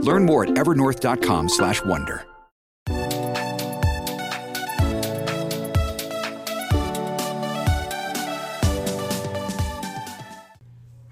Learn more at evernorth.com/wonder.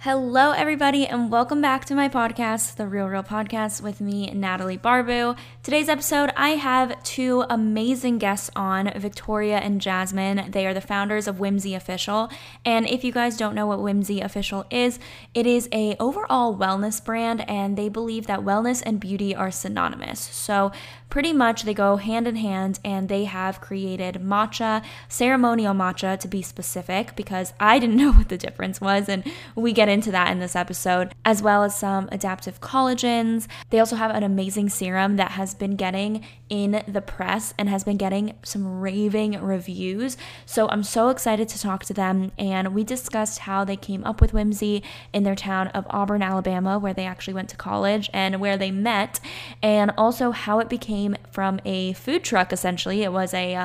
Hello, everybody, and welcome back to my podcast, The Real Real Podcast, with me, Natalie Barbu. Today's episode, I have two amazing guests on, Victoria and Jasmine. They are the founders of Whimsy Official, and if you guys don't know what Whimsy Official is, it is an overall wellness brand, and they believe that wellness and beauty are synonymous. So pretty much they go hand in hand, and they have created matcha, ceremonial matcha to be specific, because I didn't know what the difference was, and we get into that in this episode, as well as some adaptive collagens. They also have an amazing serum that has been getting in the press and has been getting some raving reviews. So I'm so excited to talk to them, and we discussed how they came up with Whimsy in their town of Auburn, Alabama, where they actually went to college and where they met, and also how it became from a food truck, essentially. It was a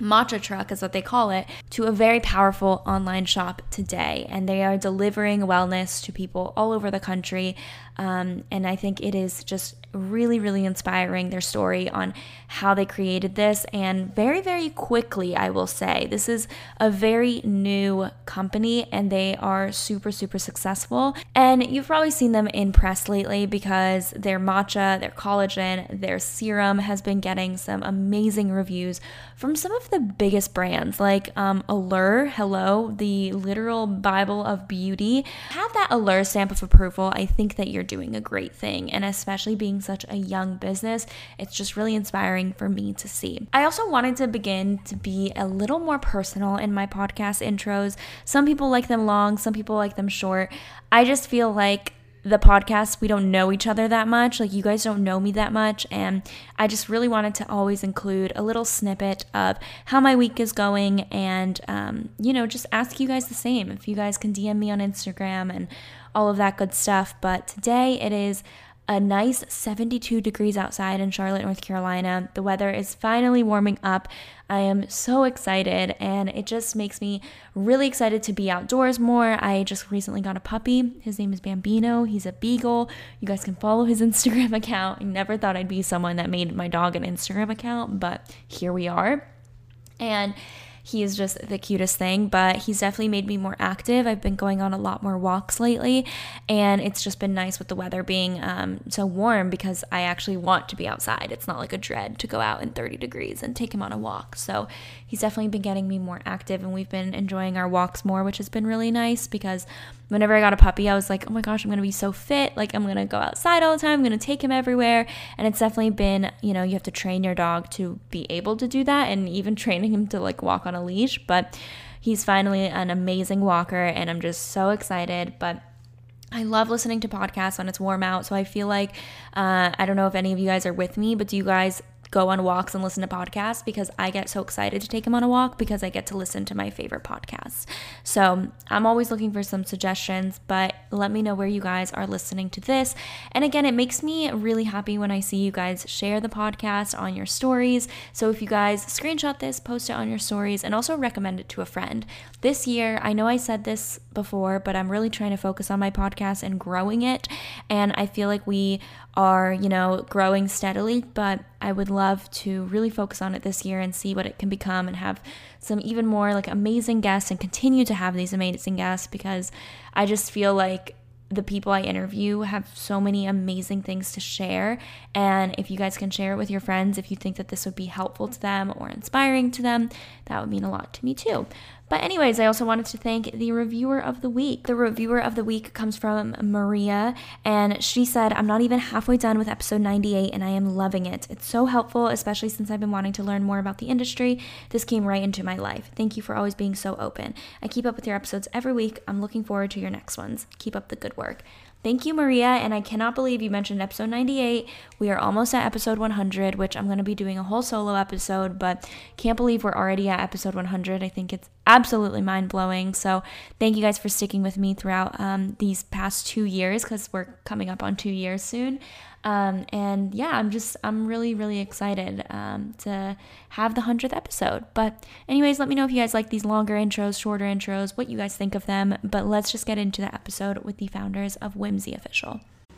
matcha truck is what they call it, to a very powerful online shop today, and they are delivering wellness to people all over the country, and I think it is just really, really inspiring, their story on how they created this, and very, very quickly, I will say. This is a very new company, and they are super, super successful, and you've probably seen them in press lately because their matcha, their collagen, their serum has been getting some amazing reviews from some of the biggest brands like Allure, the literal Bible of beauty. Have that Allure stamp of approval. I think that you're doing a great thing, and especially being such a young business, it's just really inspiring for me to see. I also wanted to begin to be a little more personal in my podcast intros. Some people like them long, some people like them short. I just feel like the podcast, we don't know each other that much, like you guys don't know me that much, and I just really wanted to always include a little snippet of how my week is going, and just ask you guys the same, if you guys can DM me on Instagram and all of that good stuff. But today it is a nice 72 degrees outside in Charlotte, North Carolina. The weather is finally warming up. I am so excited, and it just makes me really excited to be outdoors more. I just recently got a puppy. His name is Bambino. He's a beagle. You guys can follow his Instagram account. I never thought I'd be someone that made my dog an Instagram account, but here we are. And he is just the cutest thing, but he's definitely made me more active. I've been going on a lot more walks lately, and it's just been nice with the weather being so warm, because I actually want to be outside. It's not like a dread to go out in 30 degrees and take him on a walk. So he's definitely been getting me more active, and we've been enjoying our walks more, which has been really nice, because whenever I got a puppy, I was like, oh my gosh, I'm going to be so fit. Like, I'm going to go outside all the time. I'm going to take him everywhere. And it's definitely been, you have to train your dog to be able to do that, and even training him to like walk on a leash, but he's finally an amazing walker, and I'm just so excited. But I love listening to podcasts when it's warm out, so I feel like I don't know if any of you guys are with me, but do you guys go on walks and listen to podcasts? Because I get so excited to take him on a walk, because I get to listen to my favorite podcasts. So I'm always looking for some suggestions, but let me know where you guys are listening to this. And again, it makes me really happy when I see you guys share the podcast on your stories. So if you guys screenshot this, post it on your stories, and also recommend it to a friend. This year, I know I said this before, but I'm really trying to focus on my podcast and growing it. And I feel like we are, growing steadily, but I would love to really focus on it this year and see what it can become, and have some even more like amazing guests, and continue to have these amazing guests, because I just feel like the people I interview have so many amazing things to share. And if you guys can share it with your friends, if you think that this would be helpful to them or inspiring to them, that would mean a lot to me too. But anyways, I also wanted to thank the reviewer of the week. The reviewer of the week comes from Maria, and she said, I'm not even halfway done with episode 98 and I am loving it. It's so helpful, especially since I've been wanting to learn more about the industry. This came right into my life. Thank you for always being so open. I keep up with your episodes every week. I'm looking forward to your next ones. Keep up the good work. Thank you, Maria, and I cannot believe you mentioned episode 98. We are almost at episode 100, which I'm going to be doing a whole solo episode, but can't believe we're already at episode 100. I think it's absolutely mind-blowing, so thank you guys for sticking with me throughout these past 2 years, because we're coming up on 2 years soon. And yeah, I'm really, really excited to have the 100th episode. But anyways, let me know if you guys like these longer intros, shorter intros, what you guys think of them. But let's just get into the episode with the founders of Whimsy Official.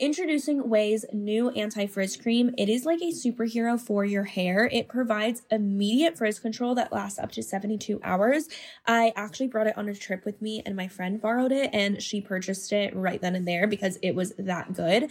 Introducing OUAI's new anti-frizz cream. It is like a superhero for your hair. It provides immediate frizz control that lasts up to 72 hours. I actually brought it on a trip with me, and my friend borrowed it, and she purchased it right then and there because it was that good.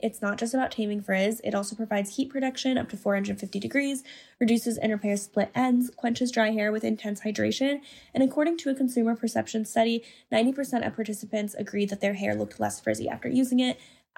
It's not just about taming frizz. It also provides heat protection up to 450 degrees, reduces and repairs split ends, quenches dry hair with intense hydration, and according to a consumer perception study, 90% of participants agreed that their hair looked less frizzy after using it.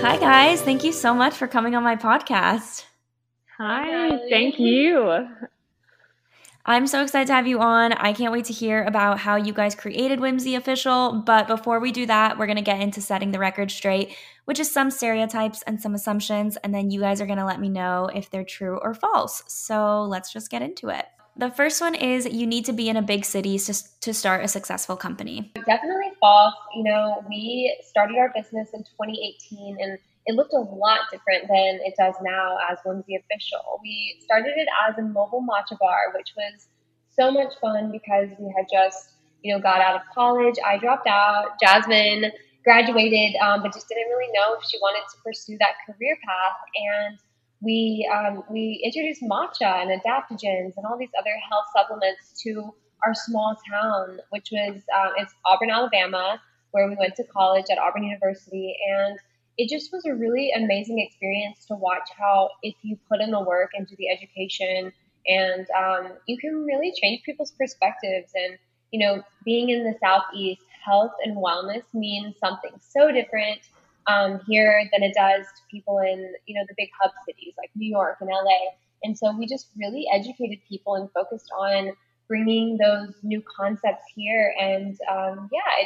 Hi guys, thank you so much for coming on my podcast. Hi, thank you. I'm so excited to have you on. I can't wait to hear about how you guys created Whimsy Official, but before we do that, we're going to get into setting the record straight, which is some stereotypes and some assumptions, and then you guys are going to let me know if they're true or false. So let's just get into it. The first one is you need to be in a big city to start a successful company. I definitely false. You know, we started our business in 2018, and it looked a lot different than it does now as Whimsy Official. We started it as a mobile matcha bar, which was so much fun because we had just, you know, got out of college. I dropped out. Jasmine graduated, but just didn't really know if she wanted to pursue that career path. And we introduced matcha and adaptogens and all these other health supplements to our small town, which was, it's Auburn, Alabama, where we went to college at Auburn University. And it just was a really amazing experience to watch how, if you put in the work and do the education, and you can really change people's perspectives. And, you know, being in the Southeast, health and wellness means something so different here than it does to people in, you know, the big hub cities like New York and LA. And so we just really educated people and focused on bringing those new concepts here. And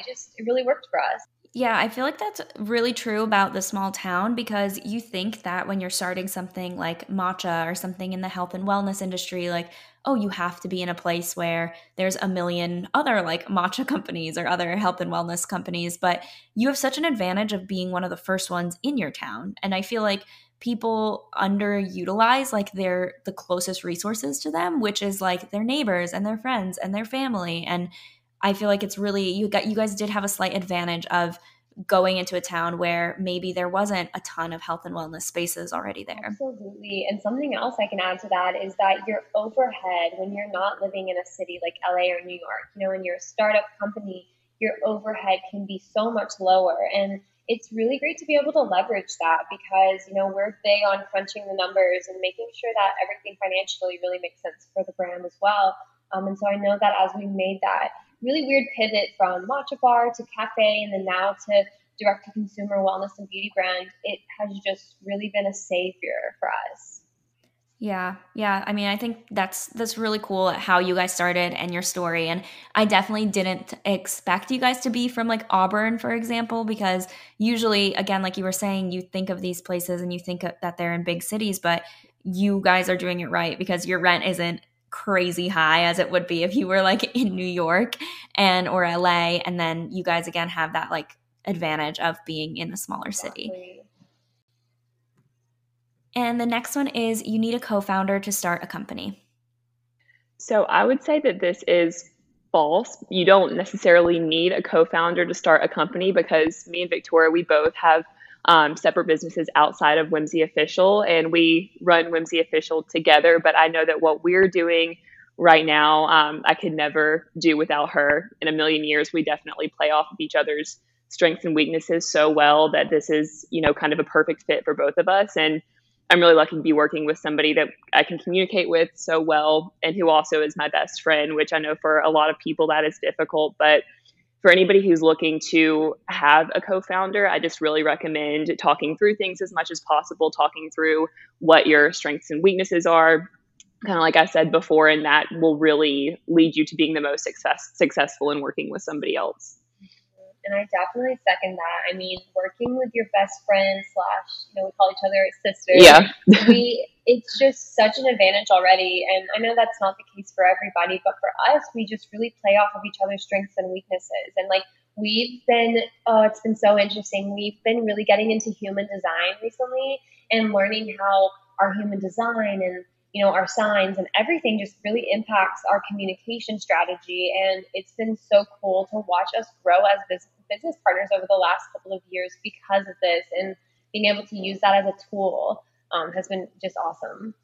it really worked for us. Yeah, I feel like that's really true about the small town, because you think that when you're starting something like matcha or something in the health and wellness industry, like, oh, you have to be in a place where there's a million other like matcha companies or other health and wellness companies. But you have such an advantage of being one of the first ones in your town. And I feel like people underutilize like they're the closest resources to them, which is like their neighbors and their friends and their family. And I feel like it's really, you guys did have a slight advantage of going into a town where maybe there wasn't a ton of health and wellness spaces already there. Absolutely. And something else I can add to that is that your overhead, when you're not living in a city like LA or New York, you know, when you're a startup company, your overhead can be so much lower. And it's really great to be able to leverage that because, you know, we're big on crunching the numbers and making sure that everything financially really makes sense for the brand as well. And so I know that as we made that really weird pivot from matcha bar to cafe and then now to direct-to-consumer wellness and beauty brand, it has just really been a savior for us. Yeah. I mean, I think that's really cool how you guys started and your story. And I definitely didn't expect you guys to be from like Auburn, for example, because usually, again, like you were saying, you think of these places and you think that they're in big cities, but you guys are doing it right because your rent isn't crazy high as it would be if you were like in New York and or LA, and then you guys again have that like advantage of being in a smaller city. And the next one is you need a co-founder to start a company. So I would say that this is false. You don't necessarily need a co-founder to start a company because me and Victoria, we both have separate businesses outside of Whimsy Official, and we run Whimsy Official together. But I know that what we're doing right now, I could never do without her in a million years. We definitely play off of each other's strengths and weaknesses so well that this is, you know, kind of a perfect fit for both of us. And I'm really lucky to be working with somebody that I can communicate with so well and who also is my best friend, which I know for a lot of people that is difficult. But for anybody who's looking to have a co-founder, I just really recommend talking through things as much as possible, talking through what your strengths and weaknesses are, kind of like I said before, and that will really lead you to being the most successful in working with somebody else. And I definitely second that. I mean, working with your best friend / you know, we call each other sisters. Yeah. It's just such an advantage already. And I know that's not the case for everybody, but for us, we just really play off of each other's strengths and weaknesses. And like it's been so interesting. We've been really getting into human design recently and learning how our human design and, you know, our signs and everything just really impacts our communication strategy. And it's been so cool to watch us grow as business partners over the last couple of years because of this, and being able to use that as a tool has been just awesome.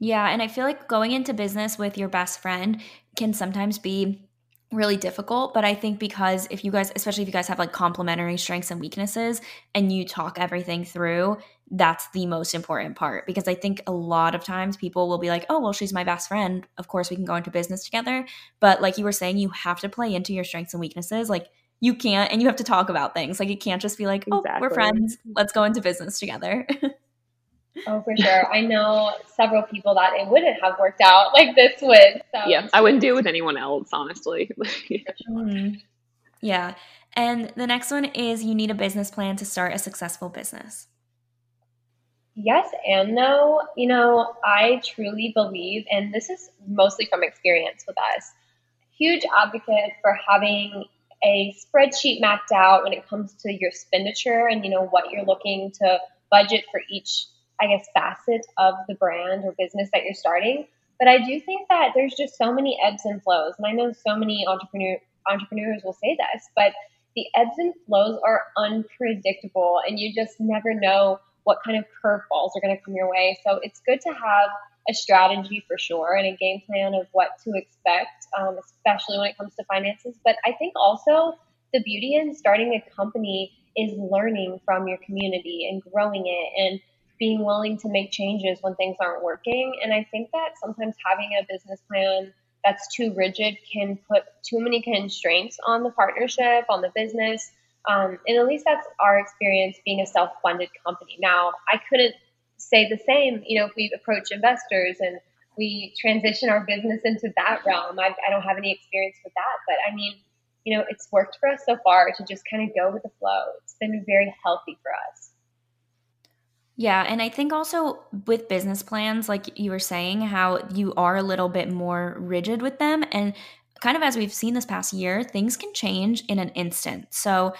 Yeah. And I feel like going into business with your best friend can sometimes be really difficult. But I think because if you guys, especially if you guys have like complementary strengths and weaknesses and you talk everything through, that's the most important part. Because I think a lot of times people will be like, oh, well, she's my best friend, of course we can go into business together. But like you were saying, you have to play into your strengths and weaknesses. Like you can't, and you have to talk about things. Like you can't just be like, oh, exactly, we're friends, let's go into business together. Oh, for sure. I know several people that it wouldn't have worked out like this would. So. Yeah, I wouldn't do it with anyone else, honestly. Mm-hmm. Yeah. And the next one is you need a business plan to start a successful business. Yes and no. You know, I truly believe, and this is mostly from experience with us, huge advocate for having a spreadsheet mapped out when it comes to your expenditure and, you know, what you're looking to budget for each, I guess, facet of the brand or business that you're starting. But I do think that there's just so many ebbs and flows. And I know so many entrepreneurs will say this, but the ebbs and flows are unpredictable and you just never know what kind of curveballs are going to come your way. So it's good to have a strategy for sure and a game plan of what to expect, especially when it comes to finances. But I think also the beauty in starting a company is learning from your community and growing it and being willing to make changes when things aren't working. And I think that sometimes having a business plan that's too rigid can put too many constraints on the partnership, on the business. And at least that's our experience being a self-funded company. Now, I couldn't say the same, you know, if we approach investors and we transition our business into that realm. I don't have any experience with that, but I mean, you know, it's worked for us so far to just kind of go with the flow. It's been very healthy for us. Yeah. And I think also with business plans, like you were saying, how you are a little bit more rigid with them. And kind of as we've seen this past year, things can change in an instant. So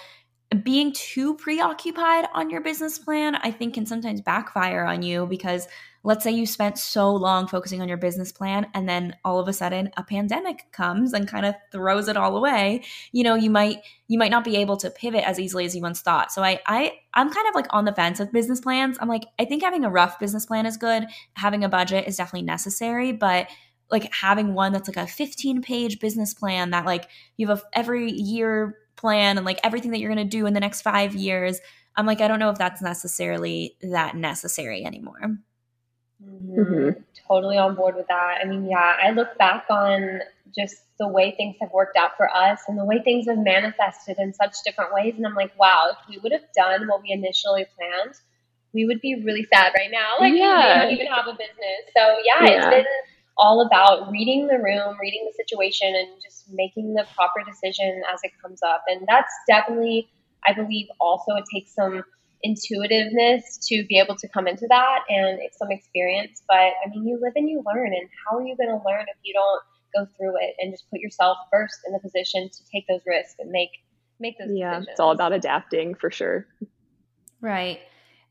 being too preoccupied on your business plan, I think, can sometimes backfire on you because let's say you spent so long focusing on your business plan and then all of a sudden a pandemic comes and kind of throws it all away. You know, you might not be able to pivot as easily as you once thought. So I'm kind of like on the fence with business plans. I'm like, I think having a rough business plan is good. Having a budget is definitely necessary, but like having one that's like a 15-page business plan that like you have every year plan and like everything that you're going to do in the next 5 years, I'm like, I don't know if that's necessarily that necessary anymore. Mm-hmm. Totally on board with that. I mean, yeah, I look back on just the way things have worked out for us and the way things have manifested in such different ways. And I'm like, wow, if we would have done what we initially planned, we would be really sad right now. Like, yeah. We don't even have a business. So yeah, it's been all about reading the room, reading the situation, and just making the proper decision as it comes up. And that's definitely, I believe, also it takes some intuitiveness to be able to come into that and it's some experience. But I mean, you live and you learn, and how are you going to learn if you don't go through it and just put yourself first in the position to take those risks and make those decisions. Yeah, it's all about adapting for sure. Right.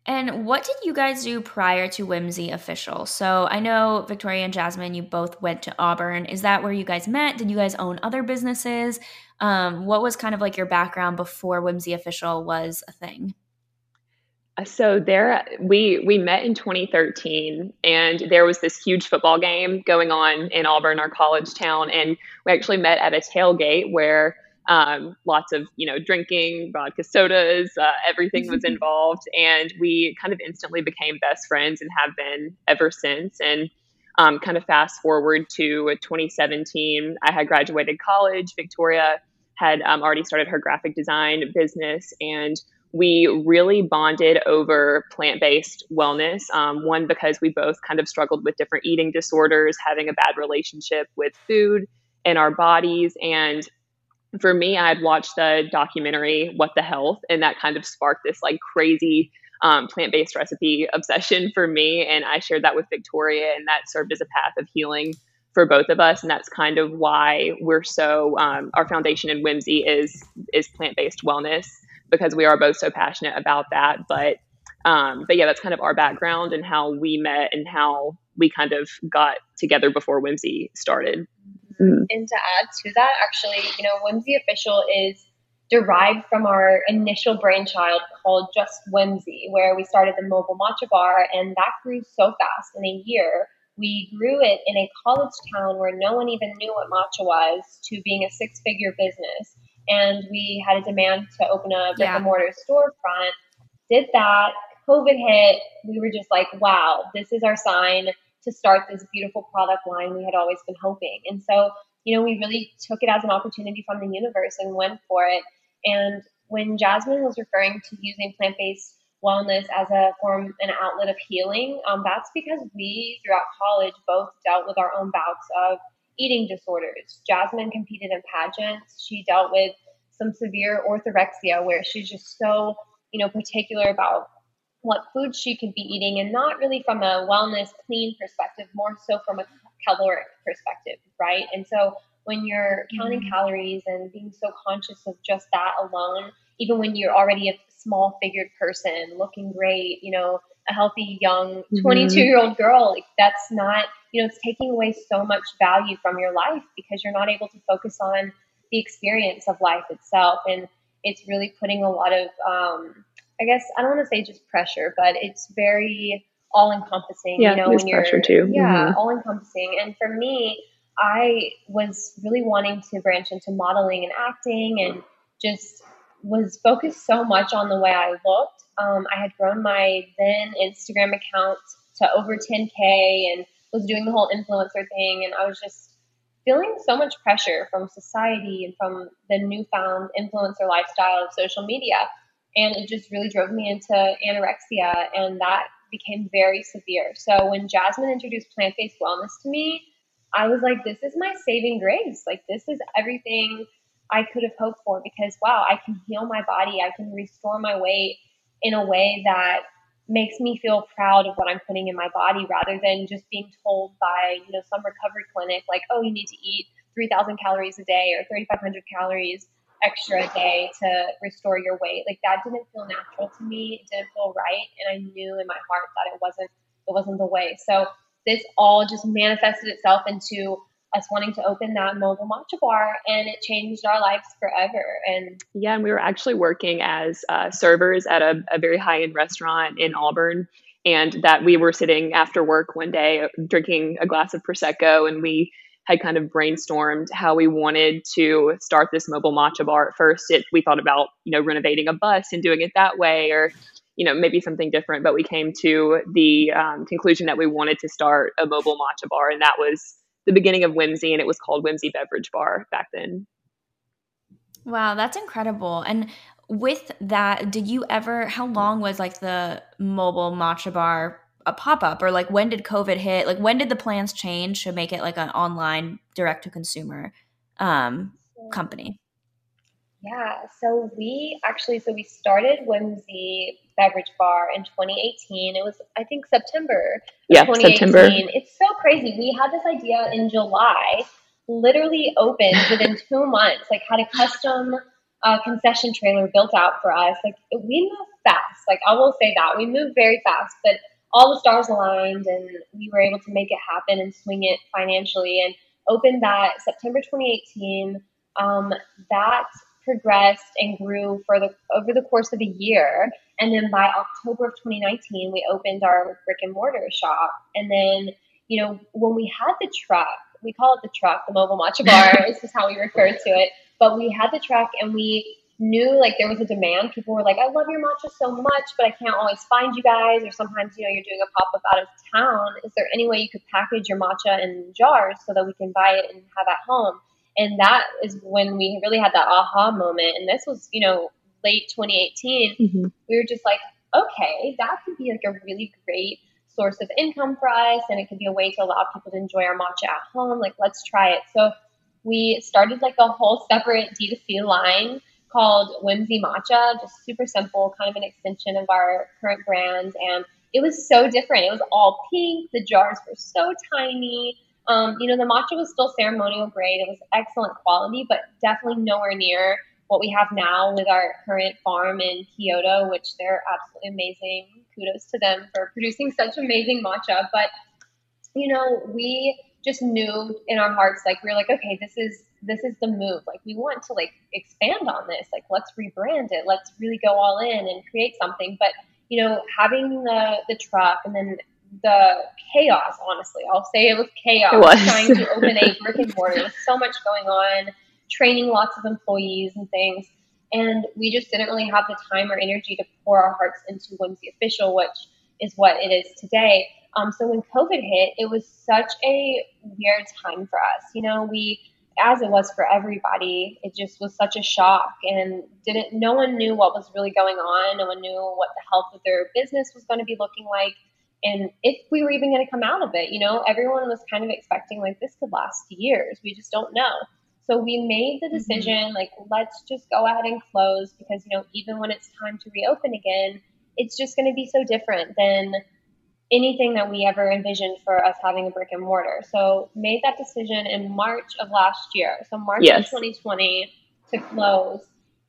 And what did you guys do prior to Whimsy Official? So I know Victoria and Jasmine, you both went to Auburn. Is that where you guys met? Did you guys own other businesses? What was kind of like your background before Whimsy Official was a thing? So there, we met in 2013, and there was this huge football game going on in Auburn, our college town. And we actually met at a tailgate where lots of, you know, drinking, vodka sodas, everything was involved. And we kind of instantly became best friends and have been ever since. And kind of fast forward to 2017, I had graduated college. Victoria had already started her graphic design business. And we really bonded over plant-based wellness. One, because we both kind of struggled with different eating disorders, having a bad relationship with food and our bodies. And for me, I had watched the documentary, What the Health, and that kind of sparked this like crazy plant-based recipe obsession for me. And I shared that with Victoria, and that served as a path of healing for both of us. And that's kind of why we're so, our foundation in Whimsy is plant-based wellness, because we are both so passionate about that. But yeah, that's kind of our background and how we met and how we kind of got together before Whimsy started. Mm-hmm. And to add to that, actually, you know, Whimsy Official is derived from our initial brainchild called Just Whimsy, where we started the mobile matcha bar, and that grew so fast in a year. We grew it in a college town where no one even knew what matcha was to being a six-figure business. And we had a demand to open a brick-and-mortar storefront, did that, COVID hit, we were just like, wow, this is our sign to start this beautiful product line we had always been hoping. And so, you know, we really took it as an opportunity from the universe and went for it. And when Jasmine was referring to using plant-based wellness as a form, an outlet of healing, that's because we, throughout college, both dealt with our own bouts of eating disorders. Jasmine competed in pageants. She dealt with some severe orthorexia where she's just so, you know, particular about what food she could be eating, and not really from a wellness clean perspective, more so from a caloric perspective, right? And so when you're counting calories and being so conscious of just that alone, even when you're already a small figured person looking great, you know, a healthy young 22-year-old girl, like that's not, you know, it's taking away so much value from your life because you're not able to focus on the experience of life itself. And it's really putting a lot of, I guess, I don't want to say just pressure, but it's very all encompassing, you know, when you're, all encompassing. And for me, I was really wanting to branch into modeling and acting and just was focused so much on the way I looked. I had grown my then Instagram account to over 10K and was doing the whole influencer thing. And I was just feeling so much pressure from society and from the newfound influencer lifestyle of social media. And it just really drove me into anorexia, and that became very severe. So when Jasmine introduced plant-based wellness to me, I was like, this is my saving grace. Like, this is everything I could have hoped for because, wow, I can heal my body. I can restore my weight in a way that makes me feel proud of what I'm putting in my body rather than just being told by, you know, some recovery clinic, like, oh, you need to eat 3,000 calories a day or 3,500 calories extra a day to restore your weight. Like, that didn't feel natural to me. It didn't feel right. And I knew in my heart that it wasn't the way. So this all just manifested itself into us wanting to open that mobile matcha bar, and it changed our lives forever. And yeah, and we were actually working as servers at a very high-end restaurant in Auburn, and that we were sitting after work one day drinking a glass of Prosecco, and we had kind of brainstormed how we wanted to start this mobile matcha bar. At first, we thought about, you know, renovating a bus and doing it that way, or, you know, maybe something different, but we came to the conclusion that we wanted to start a mobile matcha bar, and that was the beginning of Whimsy, and it was called Whimsy Beverage Bar back then. Wow, that's incredible. And with that, how long was like the mobile matcha bar a pop-up, or like when did COVID hit? Like, when did the plans change to make it like an online direct-to-consumer company? Yeah, so we started Whimsy Beverage Bar in 2018. It was, I think, September. Yeah, 2018. September. It's so crazy. We had this idea in July, literally opened within 2 months, like had a custom concession trailer built out for us. Like, we moved fast. Like, I will say that. We moved very fast, but all the stars aligned and we were able to make it happen and swing it financially and opened that September 2018. That progressed and grew over the course of a year. And then by October of 2019, we opened our brick and mortar shop. And then, you know, when we had the truck, we call it the truck, the mobile matcha bar, this is how we refer to it. But we had the truck and we knew like there was a demand. People were like, I love your matcha so much, but I can't always find you guys. Or sometimes, you know, you're doing a pop-up out of town. Is there any way you could package your matcha in jars so that we can buy it and have at home? And that is when we really had that aha moment. And this was, you know, late 2018. Mm-hmm. We were just like, okay, that could be like a really great source of income for us. And it could be a way to allow people to enjoy our matcha at home. Like, let's try it. So we started like a whole separate D2C line called Whimsy Matcha, just super simple, kind of an extension of our current brand. And it was so different. It was all pink. The jars were so tiny. You know, the matcha was still ceremonial grade. It was excellent quality, but definitely nowhere near what we have now with our current farm in Kyoto, which they're absolutely amazing. Kudos to them for producing such amazing matcha. But, you know, we just knew in our hearts, like, we were like, okay, this is the move. Like, we want to like expand on this. Like, let's rebrand it. Let's really go all in and create something. But, you know, having the truck and then the chaos, honestly, I'll say it was chaos. It was. Trying to open a brick and mortar. There was so much going on, training lots of employees and things. And we just didn't really have the time or energy to pour our hearts into Whimsy Official, which is what it is today. So when COVID hit, it was such a weird time for us. You know, we, as it was for everybody, it just was such a shock, and no one knew what was really going on. No one knew what the health of their business was going to be looking like. And if we were even going to come out of it, you know, everyone was kind of expecting like this could last years. We just don't know. So we made the decision, like, let's just go ahead and close because, you know, even when it's time to reopen again, it's just going to be so different than anything that we ever envisioned for us having a brick and mortar. So made that decision in March of last year. So March of 2020 to close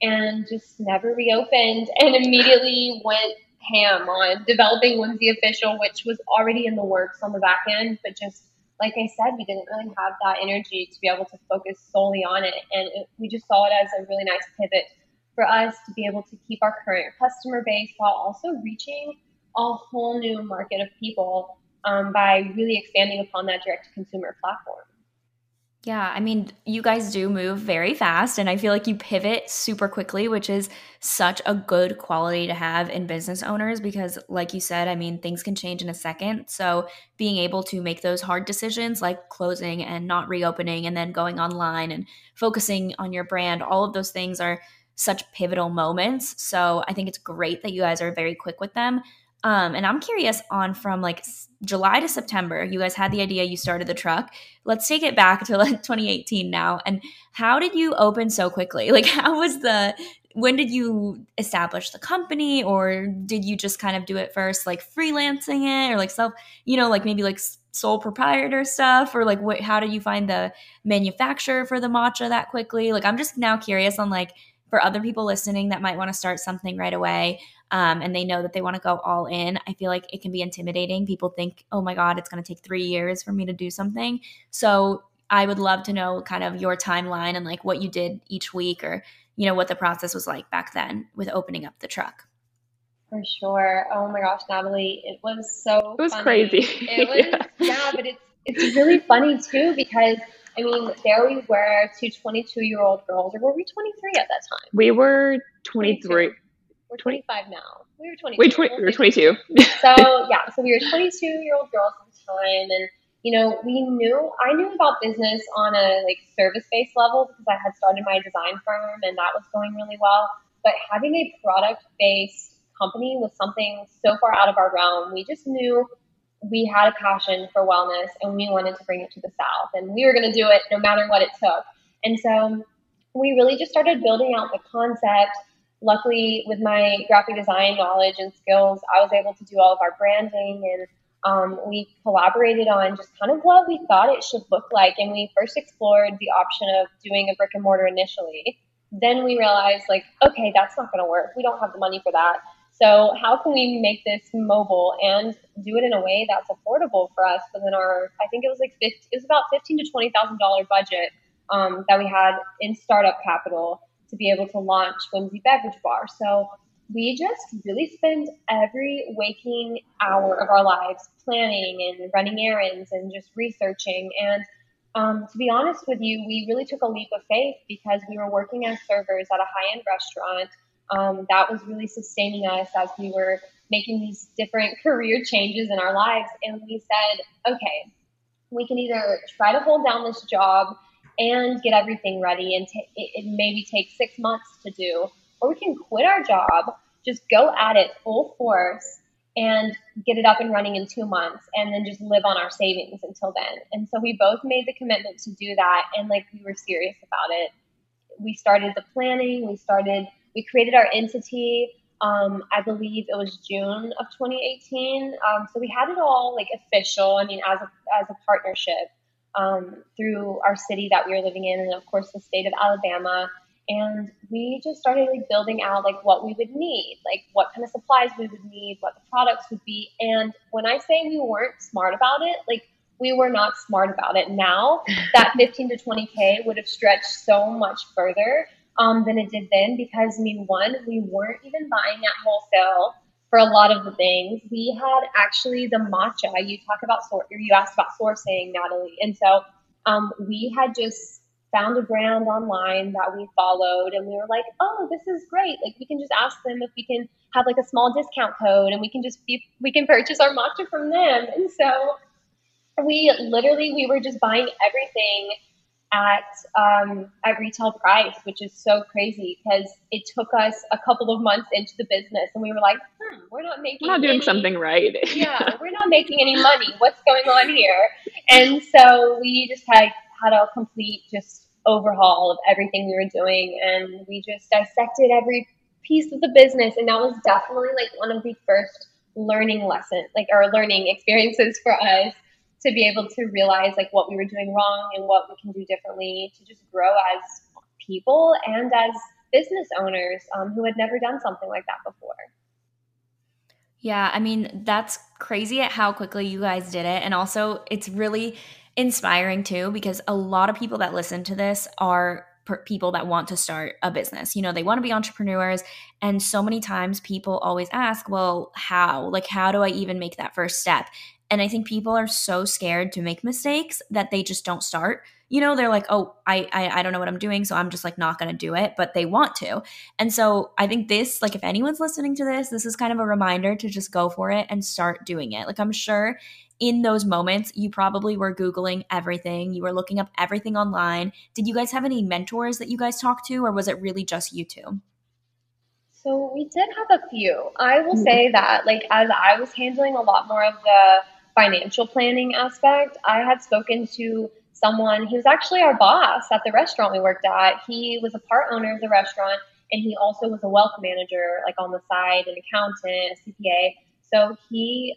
and just never reopened, and immediately went ham on developing Whimsy Official, which was already in the works on the back end. But just like I said, we didn't really have that energy to be able to focus solely on it. And we just saw it as a really nice pivot for us to be able to keep our current customer base while also reaching a whole new market of people by really expanding upon that direct-to-consumer platform. Yeah, I mean, you guys do move very fast, and I feel like you pivot super quickly, which is such a good quality to have in business owners because, like you said, I mean, things can change in a second. So being able to make those hard decisions like closing and not reopening and then going online and focusing on your brand, all of those things are such pivotal moments. So I think it's great that you guys are very quick with them. And I'm curious on from like July to September, you guys had the idea, you started the truck. Let's take it back to like 2018 now. And how did you open so quickly? Like how was when did you establish the company, or did you just kind of do it first, like freelancing it or like self, you know, like maybe like sole proprietor stuff, or like how did you find the manufacturer for the matcha that quickly? Like, I'm just now curious on like for other people listening that might want to start something right away. And they know that they want to go all in. I feel like it can be intimidating. People think, oh my God, it's going to take 3 years for me to do something. So I would love to know kind of your timeline and like what you did each week, or, you know, what the process was like back then with opening up the truck. For sure. Oh my gosh, Natalie, it was so funny. Crazy. It was, yeah, but it's really funny too, because I mean, there we were, two 22-year-old girls, or were we 23 at that time? We were 23. 22. We're 25 now. We were 22. We were 22. So yeah, so we were 22-year-old girls at the time, and you know, I knew about business on a like service-based level because I had started my design firm and that was going really well. But having a product-based company was something so far out of our realm. We just knew we had a passion for wellness and we wanted to bring it to the South, and we were going to do it no matter what it took. And so we really just started building out the concept. Luckily, with my graphic design knowledge and skills, I was able to do all of our branding, and we collaborated on just kind of what we thought it should look like. And we first explored the option of doing a brick and mortar initially. Then we realized, like, okay, that's not going to work. We don't have the money for that. So how can we make this mobile and do it in a way that's affordable for us within our, I think it was like about $15,000 to $20,000 budget that we had in startup capital to be able to launch Whimsy Beverage Bar. So we just really spend every waking hour of our lives planning and running errands and just researching. And to be honest with you, we really took a leap of faith because we were working as servers at a high-end restaurant. That was really sustaining us as we were making these different career changes in our lives. And we said, okay, we can either try to hold down this job and get everything ready, and it maybe takes 6 months to do, or we can quit our job, just go at it full force, and get it up and running in 2 months, and then just live on our savings until then. And so we both made the commitment to do that, and like we were serious about it. We started the planning. We created our entity. I believe it was June of 2018. So we had it all like official. I mean, as a partnership. Through our city that we were living in, and of course the state of Alabama. And we just started like building out like what we would need, like what kind of supplies we would need, what the products would be. And when I say we weren't smart about it, like we were not smart about it. Now that 15 to 20K would have stretched so much further than it did then, because I mean, one, we weren't even buying at wholesale for a lot of the things. We had actually the matcha. You asked about sourcing, Natalie. And so we had just found a brand online that we followed, and we were like, oh, this is great. Like we can just ask them if we can have like a small discount code, and we can purchase our matcha from them. And so we were just buying everything at retail price, which is so crazy because it took us a couple of months into the business, and we were like, we're not doing something right. Yeah, we're not making any money. What's going on here? And so we just had a complete just overhaul of everything we were doing, and we just dissected every piece of the business, and that was definitely like one of the first learning lessons, like, or learning experiences for us to be able to realize like what we were doing wrong and what we can do differently to just grow as people and as business owners who had never done something like that before. Yeah, I mean, that's crazy at how quickly you guys did it. And also it's really inspiring too, because a lot of people that listen to this are people that want to start a business. You know, they want to be entrepreneurs. And so many times people always ask, well, how? Like, how do I even make that first step? And I think people are so scared to make mistakes that they just don't start. You know, they're like, oh, I don't know what I'm doing, so I'm just like not going to do it, but they want to. And so I think this, like if anyone's listening to this, this is kind of a reminder to just go for it and start doing it. Like I'm sure in those moments, you probably were Googling everything. You were looking up everything online. Did you guys have any mentors that you guys talked to, or was it really just you two? So we did have a few. I will say that like as I was handling a lot more of the financial planning aspect, I had spoken to someone, he was actually our boss at the restaurant we worked at. He was a part owner of the restaurant, and he also was a wealth manager, like on the side, an accountant, a CPA. So he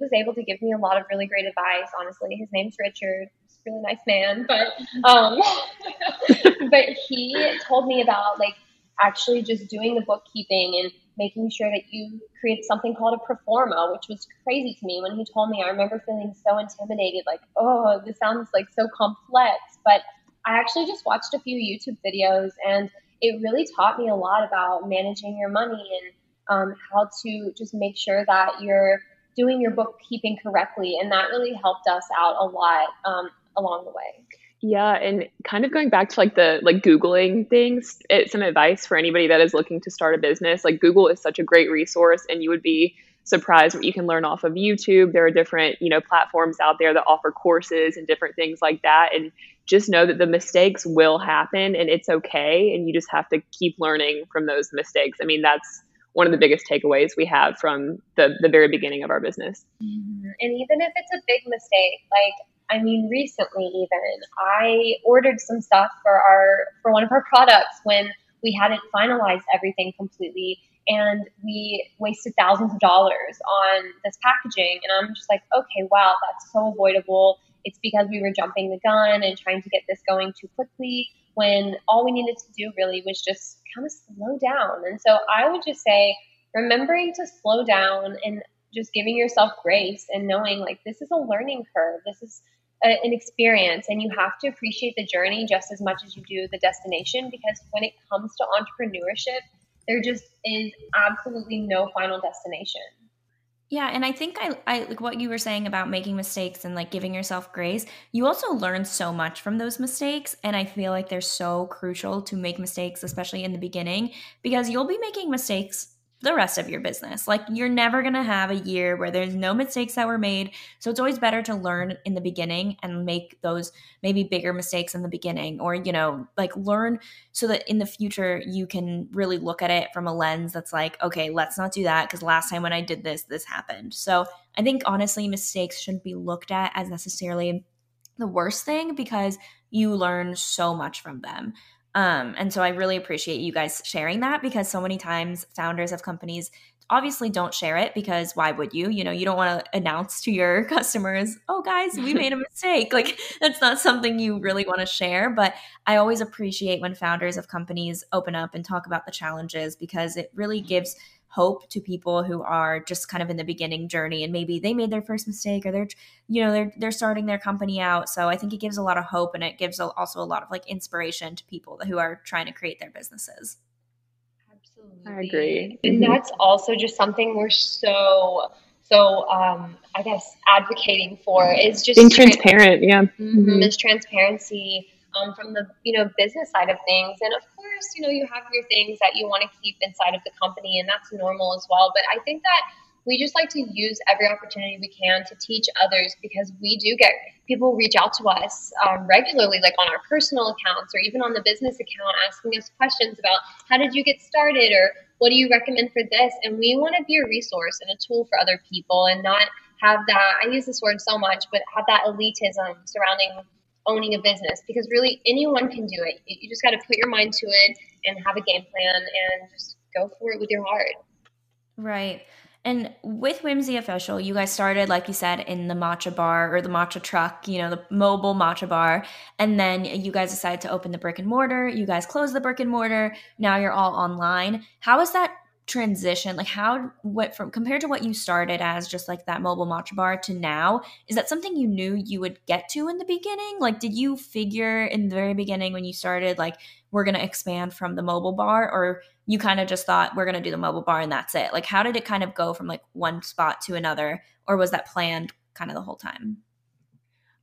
was able to give me a lot of really great advice, honestly. His name's Richard. He's a really nice man, but he told me about like actually just doing the bookkeeping and making sure that you create something called a pro forma, which was crazy to me when he told me. I remember feeling so intimidated, like, oh, this sounds like so complex. But I actually just watched a few YouTube videos, and it really taught me a lot about managing your money and how to just make sure that you're doing your bookkeeping correctly. And that really helped us out a lot along the way. Yeah. And kind of going back to like the Googling things, it's some advice for anybody that is looking to start a business. Like Google is such a great resource, and you would be surprised what you can learn off of YouTube. There are different, you know, platforms out there that offer courses and different things like that. And just know that the mistakes will happen, and it's okay. And you just have to keep learning from those mistakes. I mean, that's one of the biggest takeaways we have from the very beginning of our business. Mm-hmm. And even if it's a big mistake, like, I mean, recently even, I ordered some stuff for one of our products when we hadn't finalized everything completely, and we wasted thousands of dollars on this packaging. And I'm just like, okay, wow, that's so avoidable. It's because we were jumping the gun and trying to get this going too quickly when all we needed to do really was just kind of slow down. And so I would just say, remembering to slow down and just giving yourself grace and knowing like this is a learning curve. This is an experience, and you have to appreciate the journey just as much as you do the destination, because when it comes to entrepreneurship, there just is absolutely no final destination. Yeah. And I think I like what you were saying about making mistakes and like giving yourself grace. You also learn so much from those mistakes. And I feel like they're so crucial to make mistakes, especially in the beginning, because you'll be making mistakes the rest of your business. Like you're never going to have a year where there's no mistakes that were made. So it's always better to learn in the beginning and make those maybe bigger mistakes in the beginning, or, you know, like learn so that in the future you can really look at it from a lens that's like, okay, let's not do that, because last time when I did this, this happened. So I think honestly, mistakes shouldn't be looked at as necessarily the worst thing, because you learn so much from them. And so I really appreciate you guys sharing that, because so many times founders of companies obviously don't share it, because why would you? You know, you don't want to announce to your customers, oh guys, we made a mistake. Like that's not something you really want to share. But I always appreciate when founders of companies open up and talk about the challenges, because it really gives hope to people who are just kind of in the beginning journey, and maybe they made their first mistake, or they're starting their company out. So I think it gives a lot of hope, and it gives also a lot of like inspiration to people who are trying to create their businesses. Absolutely, I agree. And that's also just something we're so I guess advocating for is just being transparent. Yeah, mm-hmm. Is transparency from the business side of things, and of course, you have your things that you want to keep inside of the company, and that's normal as well. But I think that we just like to use every opportunity we can to teach others, because we do get people reach out to us regularly, like on our personal accounts or even on the business account, asking us questions about how did you get started, or what do you recommend for this? And we want to be a resource and a tool for other people, and not have that, I use this word so much, but have that elitism surrounding owning a business, because really anyone can do it. You just got to put your mind to it and have a game plan and just go for it with your heart. Right. And with Whimsy Official, you guys started, like you said, in the matcha bar or the matcha truck, you know, the mobile matcha bar. And then you guys decided to open the brick and mortar. You guys closed the brick and mortar. Now you're all online. How is that transition? Like how, what from compared to what you started as just like that mobile matcha bar to now, is that something you knew you would get to in the beginning? Like, did you figure in the very beginning when you started, like, we're going to expand from the mobile bar, or you kind of just thought we're going to do the mobile bar and that's it? Like, how did it kind of go from like one spot to another, or was that planned kind of the whole time?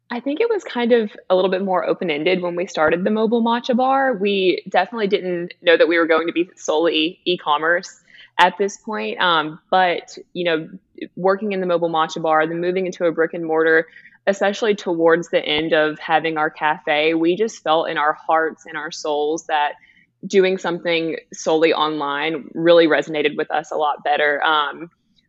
I think it was kind of a little bit more open-ended when we started the mobile matcha bar. We definitely didn't know that we were going to be solely e-commerce at this point. But, you know, working in the mobile matcha bar, then moving into a brick and mortar, especially towards the end of having our cafe, we just felt in our hearts and our souls that doing something solely online really resonated with us a lot better.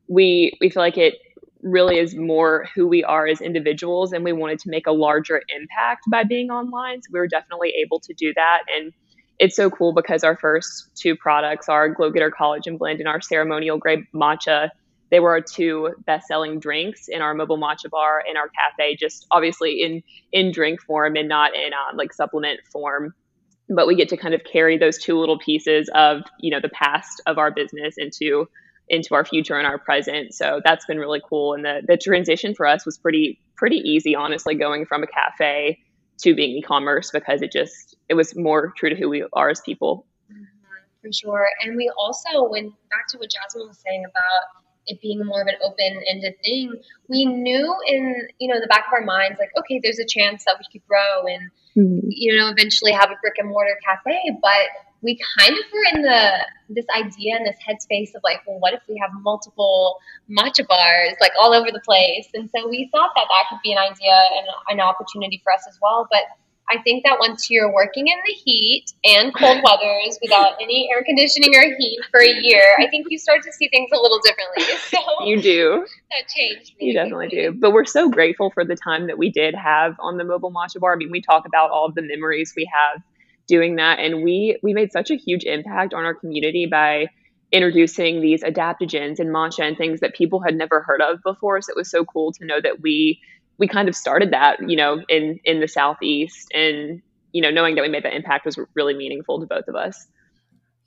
We feel like it really is more who we are as individuals, and we wanted to make a larger impact by being online. So we were definitely able to do that. And it's so cool because our first two products, our Glow Getter Collagen Blend and our Ceremonial Grey Matcha, they were our two best-selling drinks in our mobile matcha bar in our cafe, just obviously in drink form and not in like supplement form. But we get to kind of carry those two little pieces of, you know, the past of our business into our future and our present. So that's been really cool. And the transition for us was pretty easy, honestly, going from a cafe to being e-commerce, because it was more true to who we are as people. Mm-hmm, for sure. And we also went back to what Jasmine was saying about it being more of an open-ended thing. We knew in, you know, the back of our minds, like, okay, there's a chance that we could grow and, mm-hmm, you know, eventually have a brick and mortar cafe. But we kind of were in this idea and this headspace of like, well, what if we have multiple matcha bars like all over the place? And so we thought that could be an idea and an opportunity for us as well. But I think that once you're working in the heat and cold weathers without any air conditioning or heat for a year, I think you start to see things a little differently. So you do. That changed really. You definitely do. But we're so grateful for the time that we did have on the mobile matcha bar. I mean, we talk about all of the memories we have doing that. And we made such a huge impact on our community by introducing these adaptogens and matcha and things that people had never heard of before. So it was so cool to know that we kind of started that, you know, in the Southeast, and, you know, knowing that we made that impact was really meaningful to both of us.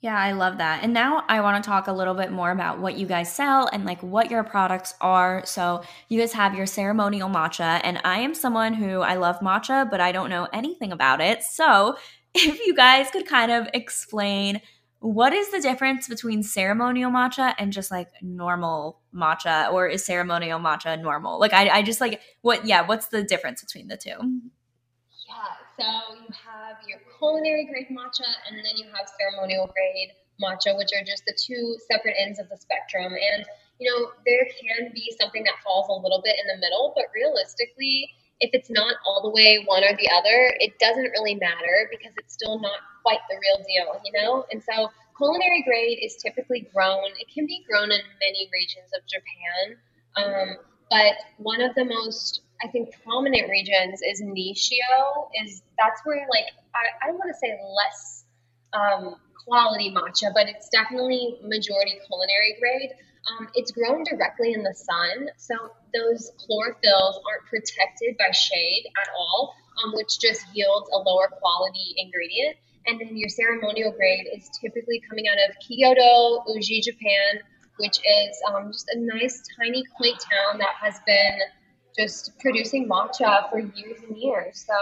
Yeah, I love that. And now I want to talk a little bit more about what you guys sell and like what your products are. So you guys have your ceremonial matcha, and I am someone who, I love matcha, but I don't know anything about it. So if you guys could kind of explain, what is the difference between ceremonial matcha and just like normal matcha, or is ceremonial matcha normal? Like I just like, what's the difference between the two? Yeah, so you have your culinary grade matcha, and then you have ceremonial grade matcha, which are just the two separate ends of the spectrum. And, you know, there can be something that falls a little bit in the middle, but realistically, if it's not all the way one or the other, it doesn't really matter because it's still not quite the real deal, you know? And so culinary grade is typically grown. It can be grown in many regions of Japan. But one of the most, I think, prominent regions is Nishio. That's where, like, I don't want to say less quality matcha, but it's definitely majority culinary grade. It's grown directly in the sun, so those chlorophylls aren't protected by shade at all, which just yields a lower quality ingredient. And then your ceremonial grade is typically coming out of Kyoto, Uji, Japan, which is just a nice, tiny, quaint town that has been just producing matcha for years and years. So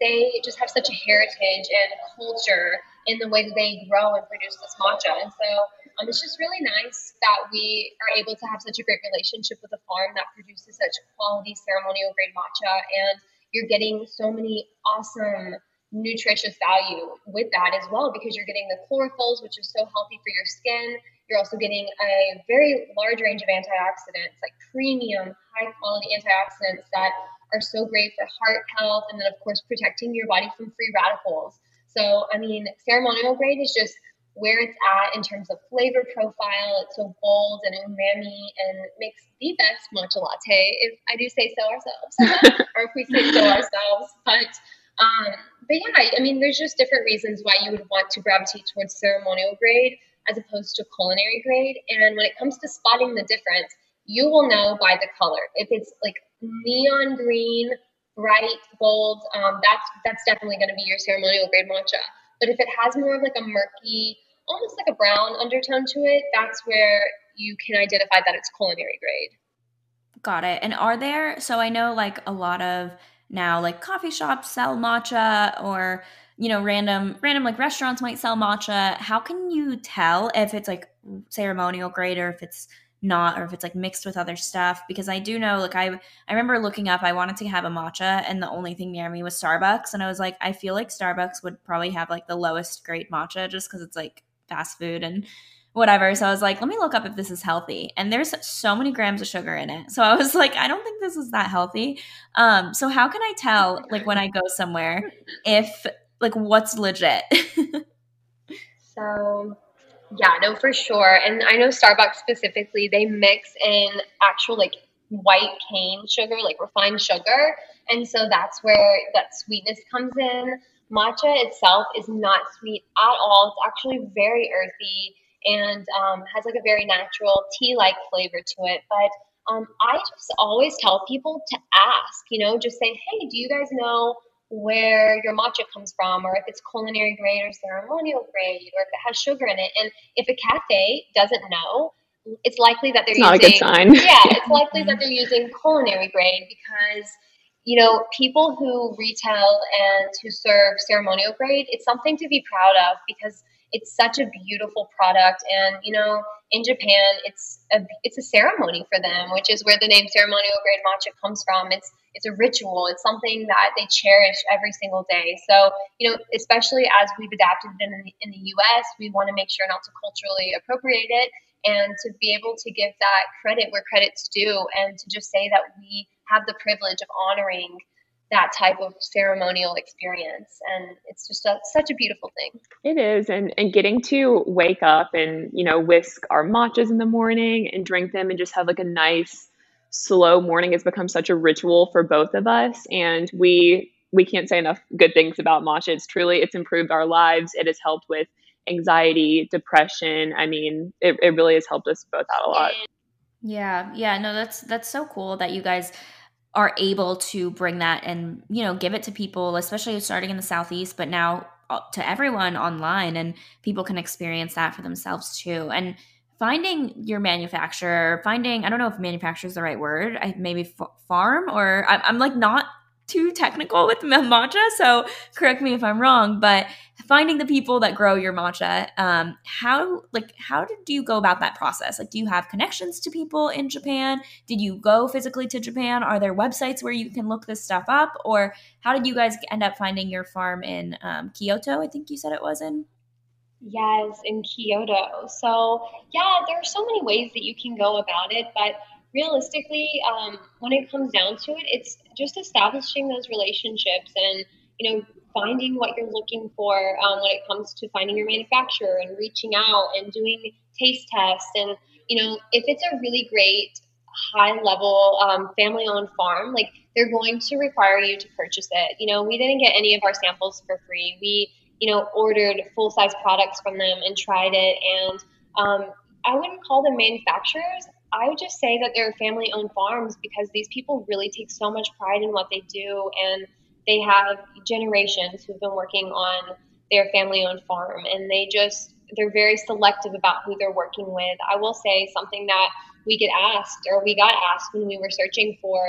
they just have such a heritage and culture in the way that they grow and produce this matcha. And so it's just really nice that we are able to have such a great relationship with a farm that produces such quality ceremonial grade matcha, and you're getting so many awesome nutritious value with that as well, because you're getting the chlorophylls, which is so healthy for your skin. You're also getting a very large range of antioxidants, like premium high quality antioxidants that are so great for heart health, and then of course protecting your body from free radicals. So I mean, ceremonial grade is just where it's at in terms of flavor profile. It's so bold and umami, and makes the best matcha latte, if I do say so ourselves, or if we say so ourselves. But yeah, I mean, there's just different reasons why you would want to gravitate towards ceremonial grade. as opposed to culinary grade. And when it comes to spotting the difference, you will know by the color. If it's like neon green, bright, bold, that's definitely going to be your ceremonial grade matcha. But if it has more of like a murky, almost like a brown undertone to it, that's where you can identify that it's culinary grade. Got it. And are there, so I know like a lot of now like coffee shops sell matcha, or, you know, random like restaurants might sell matcha. How can you tell if it's like ceremonial grade or if it's not, or if it's like mixed with other stuff? Because I do know, like I remember looking up, I wanted to have a matcha and the only thing near me was Starbucks. And I was like, I feel like Starbucks would probably have like the lowest grade matcha just because it's like fast food and whatever. So I was like, let me look up if this is healthy. And there's so many grams of sugar in it. So I was like, I don't think this is that healthy. So how can I tell, like when I go somewhere, if like what's legit? So yeah, no, for sure. And I know Starbucks specifically, they mix in actual like white cane sugar, like refined sugar. And so that's where that sweetness comes in. Matcha itself is not sweet at all. It's actually very earthy and has like a very natural tea-like flavor to it. But I just always tell people to ask, you know, just say, hey, do you guys know where your matcha comes from, or if it's culinary grade or ceremonial grade, or if it has sugar in it? And if a cafe doesn't know, it's likely that they're using, not a good sign. Yeah, it's likely that they're using culinary grade, because you know, people who retail and who serve ceremonial grade, it's something to be proud of because it's such a beautiful product. And, you know, in Japan, it's a ceremony for them, which is where the name ceremonial grade matcha comes from. It's a ritual. It's something that they cherish every single day. So, you know, especially as we've adapted it in the U.S., we want to make sure not to culturally appropriate it, and to be able to give that credit where credit's due, and to just say that we have the privilege of honoring that type of ceremonial experience. And it's just such a beautiful thing. It is. And getting to wake up and, you know, whisk our matchas in the morning and drink them and just have like a nice slow morning has become such a ritual for both of us. And we can't say enough good things about matcha. It's improved our lives. It has helped with anxiety, depression. I mean, it really has helped us both out a lot. Yeah. No, that's so cool that you guys are able to bring that and, you know, give it to people, especially starting in the Southeast, but now to everyone online, and people can experience that for themselves too. And finding your manufacturer, I don't know if manufacturer is the right word, farm, or I'm like not too technical with matcha, so correct me if I'm wrong, but finding the people that grow your matcha, how did you go about that process? Like, do you have connections to people in Japan? Did you go physically to Japan? Are there websites where you can look this stuff up? Or how did you guys end up finding your farm in Kyoto? I think you said it was in? Yes, in Kyoto. So yeah, there are so many ways that you can go about it, but realistically, when it comes down to it, it's just establishing those relationships and, you know, finding what you're looking for when it comes to finding your manufacturer, and reaching out and doing taste tests. And, you know, if it's a really great high-level family-owned farm, like, they're going to require you to purchase it. You know, we didn't get any of our samples for free. We, you know, ordered full-size products from them and tried it. And I wouldn't call them manufacturers. I would just say that they're family-owned farms, because these people really take so much pride in what they do, and they have generations who've been working on their family-owned farm, and they're very selective about who they're working with. I will say something that we got asked when we were searching for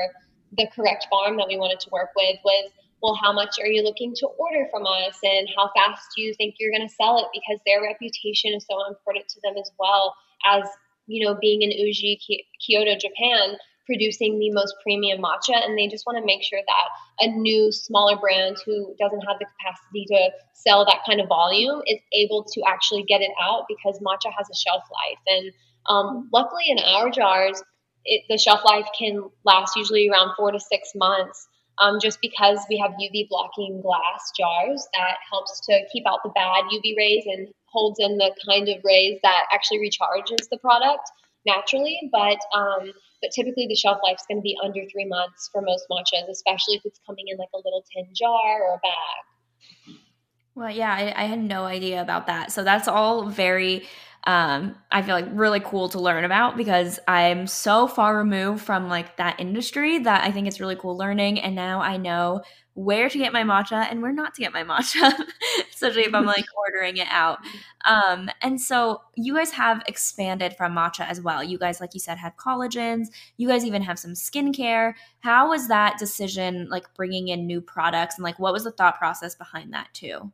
the correct farm that we wanted to work with was, well, how much are you looking to order from us, and how fast do you think you're going to sell it? Because their reputation is so important to them, as well as, you know, being in Uji, Kyoto, Japan, producing the most premium matcha. And they just want to make sure that a new, smaller brand who doesn't have the capacity to sell that kind of volume is able to actually get it out, because matcha has a shelf life. And luckily in our jars, the shelf life can last usually around 4 to 6 months, just because we have UV blocking glass jars that helps to keep out the bad UV rays and holds in the kind of rays that actually recharges the product naturally. But typically the shelf life is going to be under 3 months for most matchas, especially if it's coming in like a little tin jar or a bag. Well, yeah, I had no idea about that. So that's all very I feel like really cool to learn about, because I'm so far removed from like that industry that I think it's really cool learning. And now I know where to get my matcha and where not to get my matcha, especially if I'm like ordering it out. And so you guys have expanded from matcha as well. You guys, like you said, have collagens. You guys even have some skincare. How was that decision, like bringing in new products, and like what was the thought process behind that too?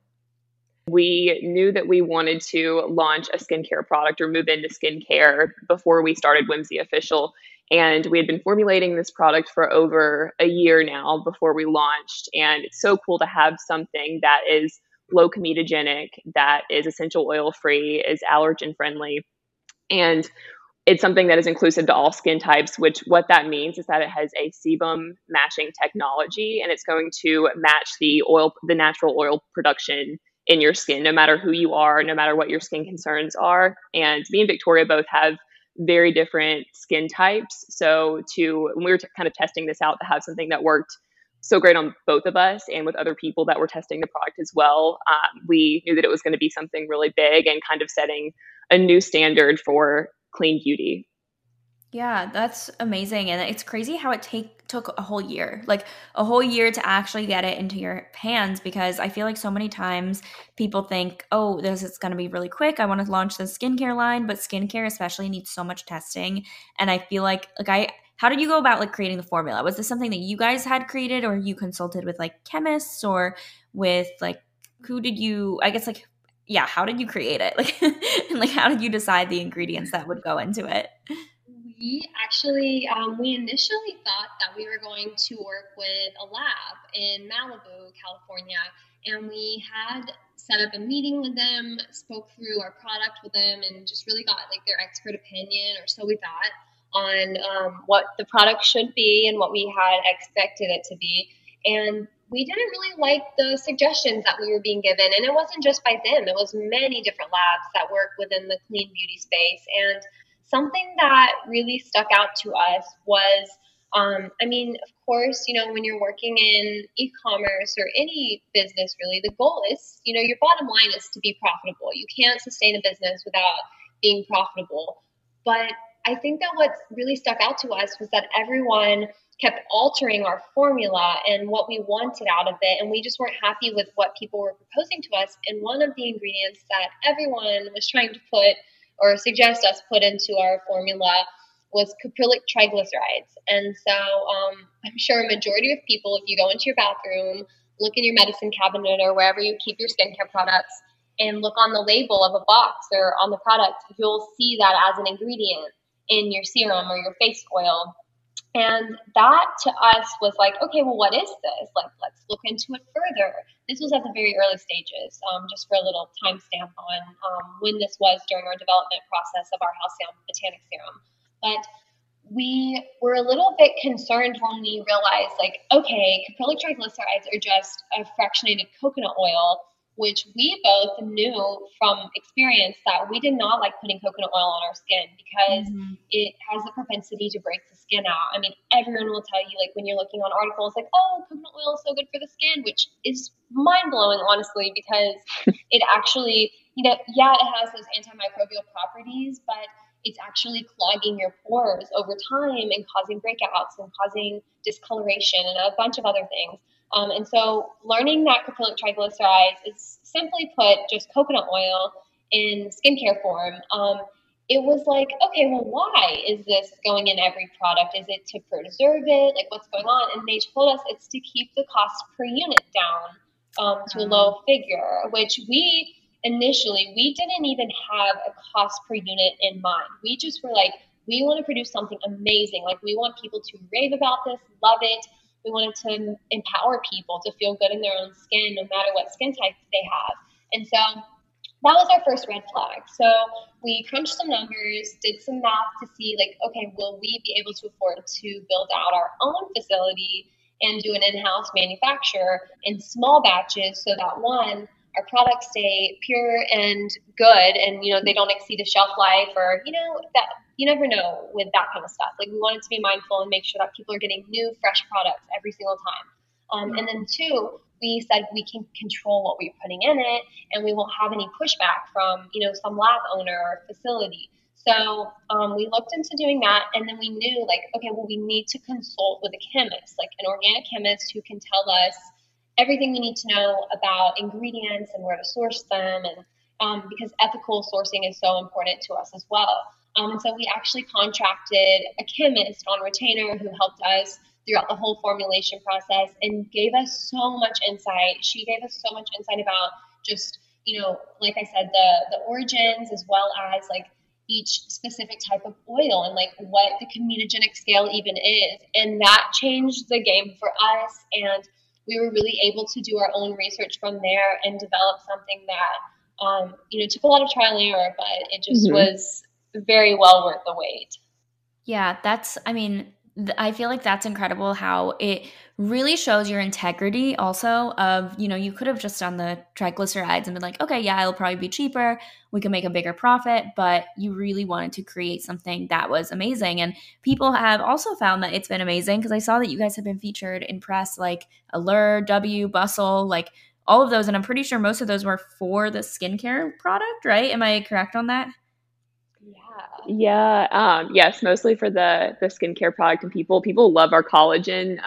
We knew that we wanted to launch a skincare product or move into skincare before we started Whimsy Official. And we had been formulating this product for over a year now before we launched. And it's so cool to have something that is low comedogenic, that is essential oil free, is allergen friendly. And it's something that is inclusive to all skin types, which what that means is that it has a sebum matching technology, and it's going to match the oil, the natural oil production in your skin, no matter who you are, no matter what your skin concerns are. And me and Victoria both have very different skin types. So when we were kind of testing this out, to have something that worked so great on both of us and with other people that were testing the product as well, we knew that it was going to be something really big and kind of setting a new standard for clean beauty. Yeah, that's amazing. And it's crazy how it took a whole year, like a whole year to actually get it into your hands, because I feel like so many times people think, oh, this is going to be really quick. I want to launch the skincare line, but skincare especially needs so much testing. And I feel like how did you go about like creating the formula? Was this something that you guys had created, or you consulted with like chemists, or with like, who did you, I guess like, yeah, how did you create it? Like, and like, how did you decide the ingredients that would go into it? We actually, we initially thought that we were going to work with a lab in Malibu, California, and we had set up a meeting with them, spoke through our product with them, and just really got like their expert opinion, or so we thought, on what the product should be and what we had expected it to be. And we didn't really like the suggestions that we were being given. And it wasn't just by them. It was many different labs that work within the clean beauty space. And something that really stuck out to us was, I mean, of course, you know, when you're working in e-commerce or any business, really, the goal is, you know, your bottom line is to be profitable. You can't sustain a business without being profitable. But I think that what really stuck out to us was that everyone kept altering our formula and what we wanted out of it. And we just weren't happy with what people were proposing to us. And one of the ingredients that everyone was trying to put, or suggest us put into our formula, was caprylic triglycerides. And so I'm sure a majority of people, if you go into your bathroom, look in your medicine cabinet or wherever you keep your skincare products, and look on the label of a box or on the product, you'll see that as an ingredient in your serum or your face oil. And that to us was like, okay, well, what is this? Like, let's look into it further. This was at the very early stages, just for a little timestamp on when this was during our development process of our Halcyon Botanic Serum. But we were a little bit concerned when we realized, like, okay, caprylic triglycerides are just a fractionated coconut oil, which we both knew from experience that we did not like putting coconut oil on our skin, because it has the propensity to break the skin out. I mean, everyone will tell you, like, when you're looking on articles, like, oh, coconut oil is so good for the skin, which is mind-blowing, honestly, because it actually, you know, yeah, it has those antimicrobial properties, but it's actually clogging your pores over time and causing breakouts and causing discoloration and a bunch of other things. And so learning that caprylic triglycerides is, simply put, just coconut oil in skincare form. It was like, okay, well, why is this going in every product? Is it to preserve it? Like, what's going on? And they told us it's to keep the cost per unit down to a low figure, which we didn't even have a cost per unit in mind. We just were like, we want to produce something amazing. Like, we want people to rave about this, love it. We wanted to empower people to feel good in their own skin, no matter what skin type they have. And so that was our first red flag. So we crunched some numbers, did some math to see, like, okay, will we be able to afford to build out our own facility and do an in-house manufacture in small batches so that, one, our products stay pure and good and, you know, they don't exceed a shelf life, or, you know, that you never know with that kind of stuff. Like, we wanted to be mindful and make sure that people are getting new, fresh products every single time. And then two, we said we can control what we're putting in it, and we won't have any pushback from, you know, some lab owner or facility. So we looked into doing that, and then we knew, like, okay, well, we need to consult with a chemist, like an organic chemist who can tell us everything we need to know about ingredients and where to source them, and because ethical sourcing is so important to us as well. And so we actually contracted a chemist on retainer who helped us throughout the whole formulation process and gave us so much insight. She gave us so much insight about just, you know, like I said, the origins, as well as like each specific type of oil and like what the comedogenic scale even is. And that changed the game for us. And we were really able to do our own research from there and develop something that, you know, took a lot of trial and error, but it just was very well worth the wait. Yeah, that's, I mean, I feel like that's incredible how it really shows your integrity also of, you know, you could have just done the triglycerides and been like, okay, yeah, it'll probably be cheaper. We can make a bigger profit, but you really wanted to create something that was amazing. And people have also found that it's been amazing because I saw that you guys have been featured in press like Allure, Bustle, like all of those. And I'm pretty sure most of those were for the skincare product, right? Am I correct on that? Yeah. Yes, mostly for the skincare product, and people love our collagen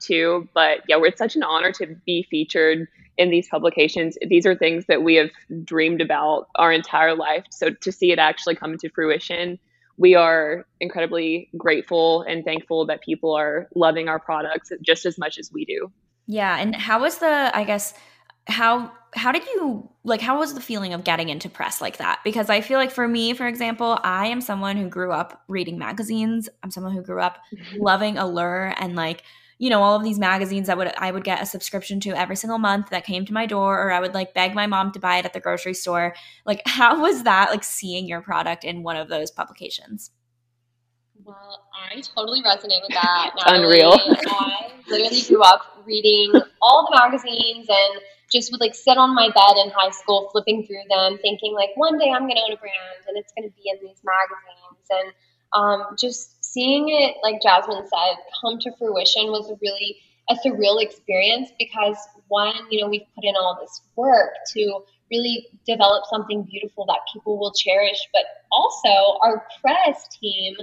too. But yeah, it's such an honor to be featured in these publications. These are things that we have dreamed about our entire life. So to see it actually come to fruition, we are incredibly grateful and thankful that people are loving our products just as much as we do. Yeah. And how was the, I guess, how did you, like, how was the feeling of getting into press like that? Because I feel like for me, for example, I am someone who grew up reading magazines. I'm someone who grew up loving Allure and, like, you know, all of these magazines that I would get a subscription to every single month that came to my door, or I would, like, beg my mom to buy it at the grocery store. Like, how was that, like, seeing your product in one of those publications? Well, I totally resonate with that. It's unreal. I literally grew up reading all the magazines and just would, like, sit on my bed in high school flipping through them, thinking, like, one day I'm going to own a brand and it's going to be in these magazines. And just seeing it, like Jasmine said, come to fruition was a surreal experience because, one, you know, we've put in all this work to really develop something beautiful that people will cherish. But also our press team,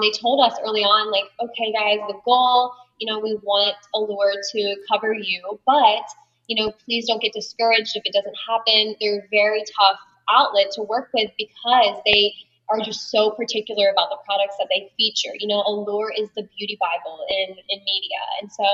they told us early on, like, okay, guys, the goal, you know, we want Allure to cover you, but – you know, please don't get discouraged if it doesn't happen. They're a very tough outlet to work with because they are just so particular about the products that they feature. You know, Allure is the beauty Bible in media. And so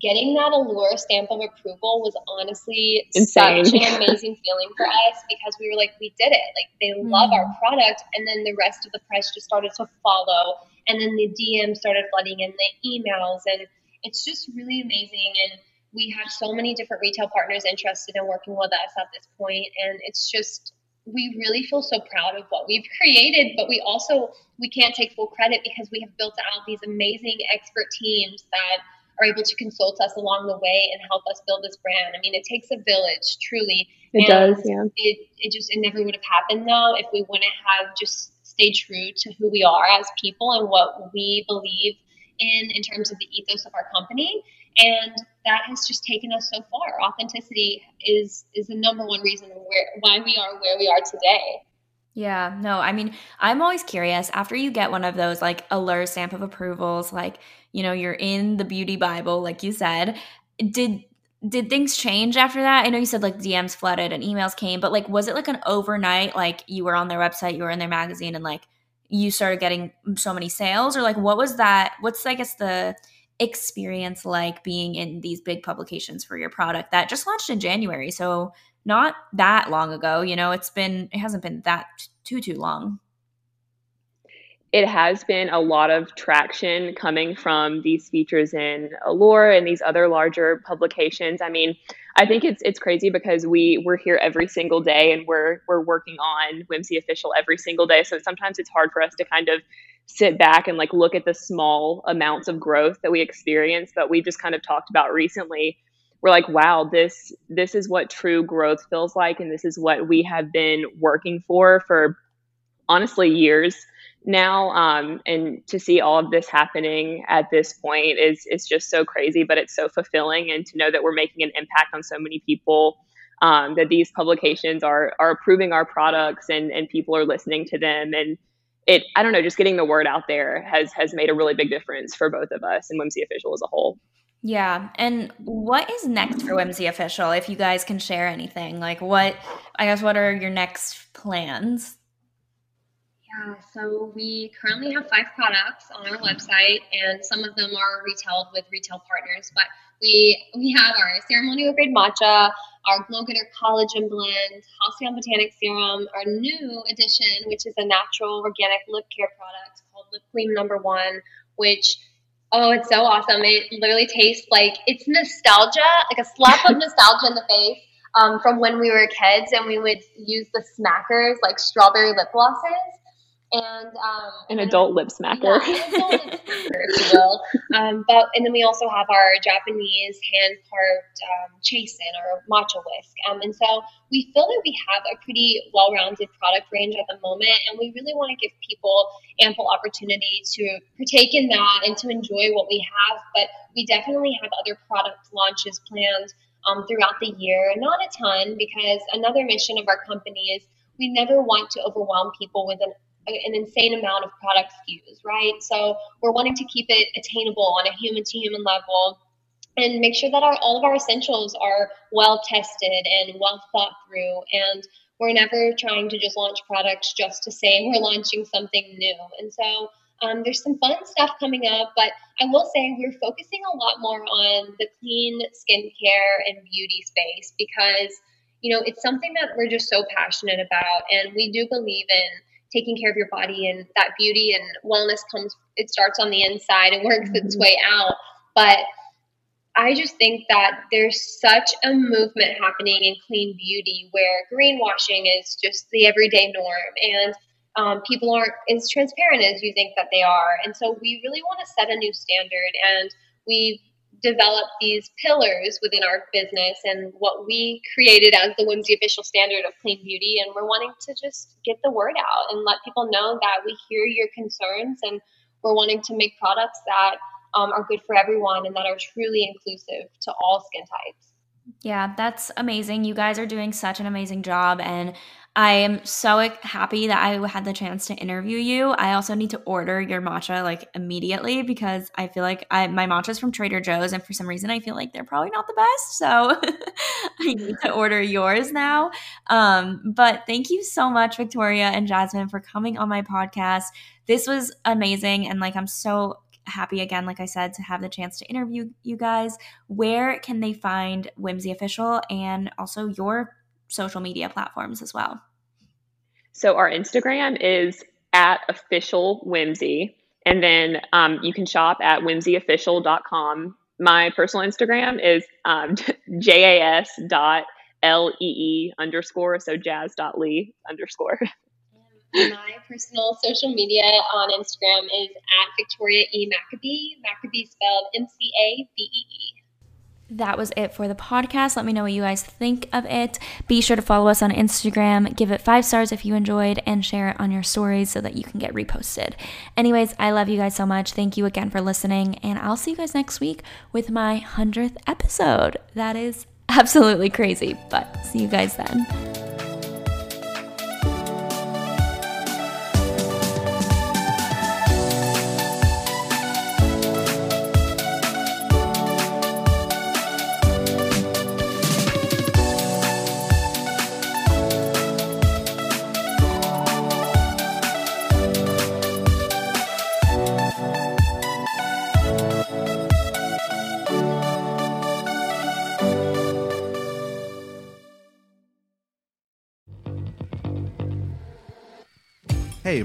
getting that Allure stamp of approval was honestly insane. Such an amazing feeling for us because we were like, we did it. Like, they love our product. And then the rest of the press just started to follow. And then the DMs started flooding in, the emails. And it's just really amazing. And we have so many different retail partners interested in working with us at this point. And it's just, we really feel so proud of what we've created, but we also, we can't take full credit because we have built out these amazing expert teams that are able to consult us along the way and help us build this brand. I mean, it takes a village, truly. It does, yeah. It never would have happened though if we wouldn't have just stayed true to who we are as people and what we believe in terms of the ethos of our company. And that has just taken us so far. Authenticity is the number one reason why we are where we are today. Yeah, no, I mean, I'm always curious after you get one of those, like, Allure stamp of approvals, like, you know, you're in the beauty Bible, like you said, did things change after that? I know you said, like, DMs flooded and emails came, but, like, was it like an overnight, like, you were on their website, you were in their magazine, and, like, you started getting so many sales? Or, like, what was that? What's, I guess, the experience like being in these big publications for your product that just launched in January, so not that long ago? You know, it hasn't been that too long. It has been a lot of traction coming from these features in Allure and these other larger publications. I mean, I think it's crazy because we're here every single day and we're working on Whimsy Official every single day. So sometimes it's hard for us to kind of sit back and, like, look at the small amounts of growth that we experience. But we just kind of talked about recently, we're like, wow, this is what true growth feels like. And this is what we have been working for honestly years now. And to see all of this happening at this point is just so crazy, but it's so fulfilling. And to know that we're making an impact on so many people, that these publications are approving our products and people are listening to them. And it, I don't know, just getting the word out there has made a really big difference for both of us and Whimsy Official as a whole. Yeah. And what is next for Whimsy Official? If you guys can share anything, like what are your next plans? Yeah, so we currently have 5 products on our website, and some of them are retailed with retail partners, but we have our ceremonial grade matcha, our Glow Getter collagen blend, Halcyon Botanic Serum, our new addition, which is a natural organic lip care product called Lip Queen Number 1, which, oh, it's so awesome. It literally tastes like it's nostalgia, like a slap of nostalgia in the face. From when we were kids and we would use the Smackers, like strawberry lip glosses. And an adult lip smacker. Yeah, an adult lip smacker, if you will. But and then we also have our Japanese hand carved chaisin or matcha whisk. And so we feel that we have a pretty well rounded product range at the moment, and we really want to give people ample opportunity to partake in that and to enjoy what we have. But we definitely have other product launches planned throughout the year. Not a ton, because another mission of our company is we never want to overwhelm people with an insane amount of product SKUs, right? So we're wanting to keep it attainable on a human-to-human level and make sure that all of our essentials are well-tested and well-thought-through. And we're never trying to just launch products just to say we're launching something new. And so there's some fun stuff coming up, but I will say we're focusing a lot more on the clean skincare and beauty space because, you know, it's something that we're just so passionate about, and we do believe in taking care of your body, and that beauty and wellness it starts on the inside and works its way out. But I just think that there's such a movement happening in clean beauty where greenwashing is just the everyday norm, and people aren't as transparent as you think that they are. And so we really want to set a new standard, and we've developed these pillars within our business and what we created as the Whimsy Official standard of clean beauty. And we're wanting to just get the word out and let people know that we hear your concerns, and we're wanting to make products that are good for everyone and that are truly inclusive to all skin types. Yeah, that's amazing. You guys are doing such an amazing job, and I am so happy that I had the chance to interview you. I also need to order your matcha like immediately, because I feel like my matcha is from Trader Joe's, and for some reason I feel like they're probably not the best. So I need to order yours now. But thank you so much, Victoria and Jasmine, for coming on my podcast. This was amazing, and like I'm so happy again, like I said, to have the chance to interview you guys. Where can they find Whimsy Official and also your social media platforms as well? So our Instagram is @officialwhimsy, and then you can shop at whimsyofficial.com. My personal Instagram is jas.lee_, so jazz.lee_. My personal social media on Instagram is @VictoriaEMcabee, Mcabee spelled MCABEE. That was it for the podcast. Let me know what you guys think of it. Be sure to follow us on Instagram, give it 5 stars if you enjoyed, and share it on your stories so that you can get reposted. Anyways, I love you guys so much. Thank you again for listening, and I'll see you guys next week with my 100th episode. That is absolutely crazy, but see you guys then. Hey,